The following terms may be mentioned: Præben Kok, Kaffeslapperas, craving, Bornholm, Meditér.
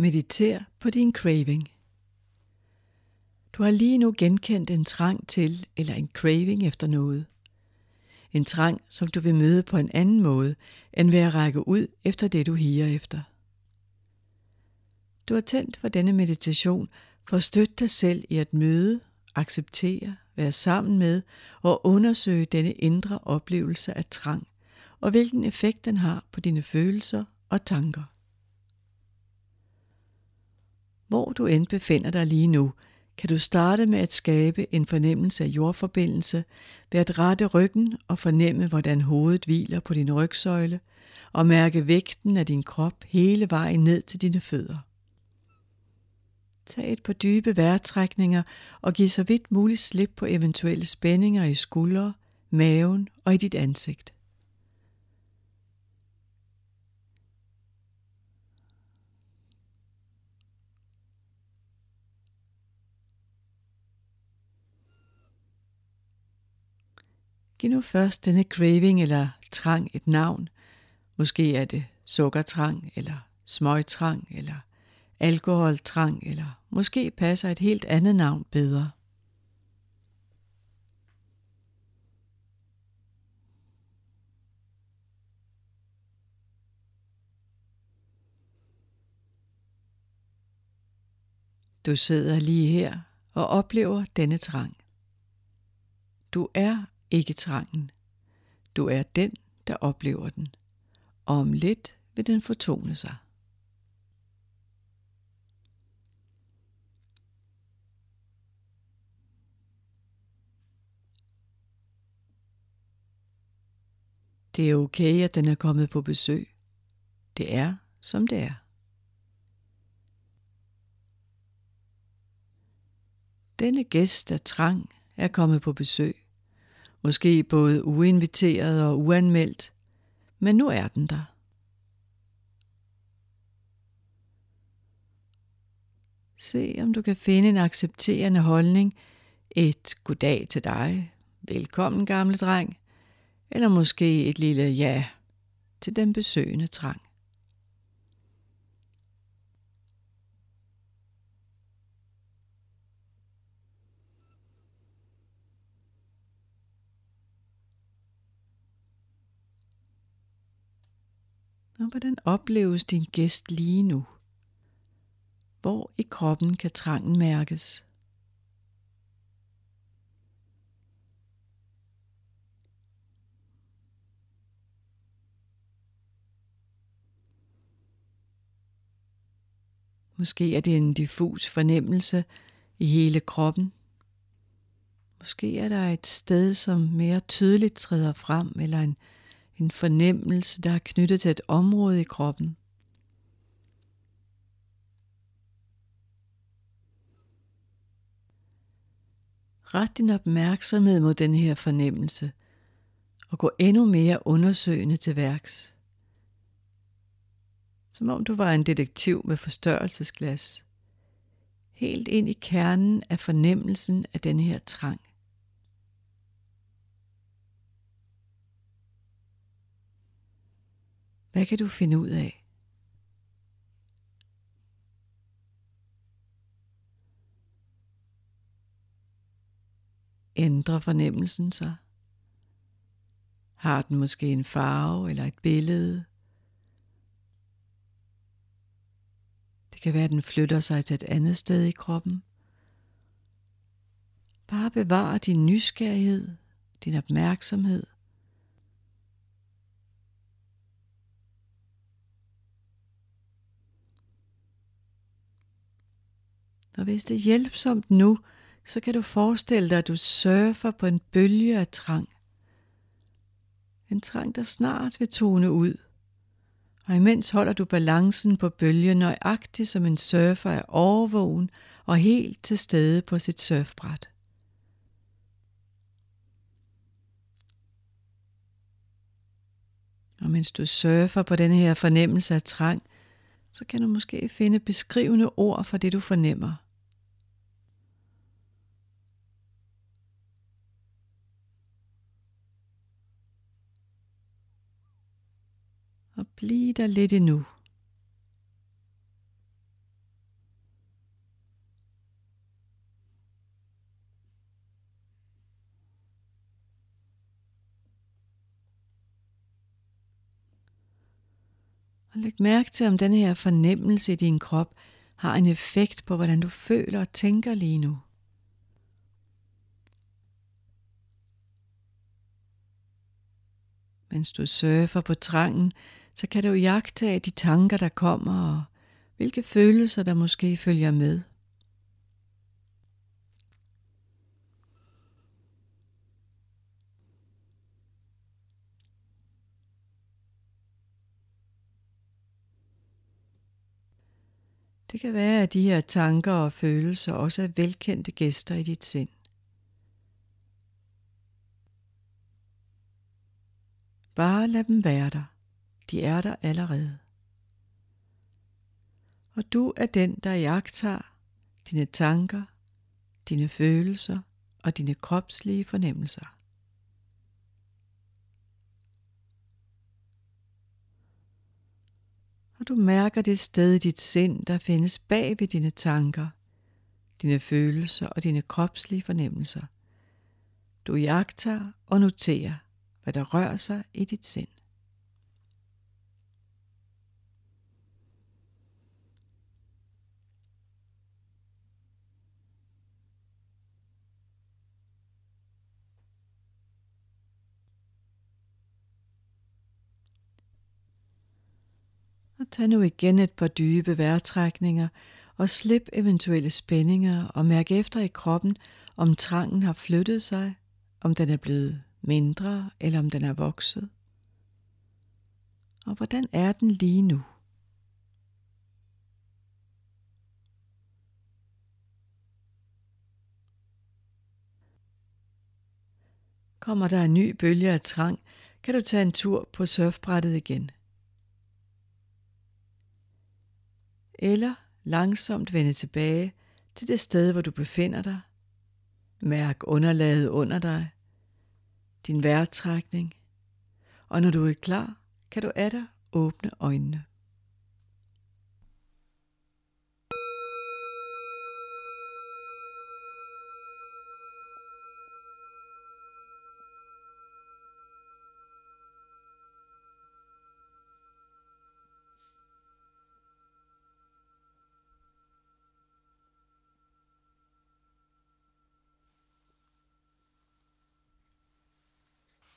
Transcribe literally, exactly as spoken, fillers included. Meditér på din craving. Du har lige nu genkendt en trang til eller en craving efter noget. En trang, som du vil møde på en anden måde, end ved at række ud efter det, du higer efter. Du har tændt for denne meditation for at støtte dig selv i at møde, acceptere, være sammen med og undersøge denne indre oplevelse af trang, og hvilken effekt den har på dine følelser og tanker. Hvor du end befinder dig lige nu, kan du starte med at skabe en fornemmelse af jordforbindelse ved at rette ryggen og fornemme, hvordan hovedet hviler på din rygsøjle, og mærke vægten af din krop hele vejen ned til dine fødder. Tag et par dybe vejrtrækninger og giv så vidt muligt slip på eventuelle spændinger i skuldre, maven og i dit ansigt. Giv nu først denne craving eller trang et navn. Måske er det sukkertrang, eller smøgtrang, eller alkoholtrang, eller måske passer et helt andet navn bedre. Du sidder lige her og oplever denne trang. Du er ikke trangen. Du er den, der oplever den. Og om lidt vil den fortone sig. Det er okay, at den er kommet på besøg. Det er, som det er. Denne gæst af trang er kommet på besøg. Måske både uinviteret og uanmeldt, men nu er den der. Se om du kan finde en accepterende holdning, et goddag til dig, velkommen gamle dreng, eller måske et lille ja til den besøgende trang. Og hvordan opleves din gæst lige nu? Hvor i kroppen kan trangen mærkes? Måske er det en diffus fornemmelse i hele kroppen. Måske er der et sted, som mere tydeligt træder frem, eller en En fornemmelse, der er knyttet til et område i kroppen. Ret din opmærksomhed mod den her fornemmelse, og gå endnu mere undersøgende til værks. Som om du var en detektiv med forstørrelsesglas. Helt ind i kernen af fornemmelsen af den her trang. Hvad kan du finde ud af? Ændrer fornemmelsen sig? Har den måske en farve eller et billede? Det kan være, at den flytter sig til et andet sted i kroppen. Bare bevar din nysgerrighed, din opmærksomhed. Og hvis det er hjælpsomt nu, så kan du forestille dig, at du surfer på en bølge af trang. En trang, der snart vil tone ud. Og imens holder du balancen på bølgen nøjagtigt, som en surfer er overvågen og helt til stede på sit surfbræt. Og mens du surfer på denne her fornemmelse af trang, så kan du måske finde beskrivende ord for det, du fornemmer. Og bliv der lidt endnu. Og læg mærke til, om denne her fornemmelse i din krop har en effekt på, hvordan du føler og tænker lige nu. Mens du surfer på trangen, så kan du jagtage de tanker, der kommer, og hvilke følelser, der måske følger med. Det kan være, at de her tanker og følelser også er velkendte gæster i dit sind. Bare lad dem være der. De er der allerede. Og du er den, der iagttager dine tanker, dine følelser og dine kropslige fornemmelser. Og du mærker det sted i dit sind, der findes bag ved dine tanker, dine følelser og dine kropslige fornemmelser. Du iagttager og noterer, hvad der rører sig i dit sind. Tag nu igen et par dybe vejrtrækninger og slip eventuelle spændinger og mærk efter i kroppen, om trangen har flyttet sig, om den er blevet mindre eller om den er vokset. Og hvordan er den lige nu? Kommer der en ny bølge af trang, kan du tage en tur på surfbrættet igen. Eller langsomt vende tilbage til det sted, hvor du befinder dig. Mærk underlaget under dig, din vejrtrækning, og når du er klar, kan du atter åbne øjnene.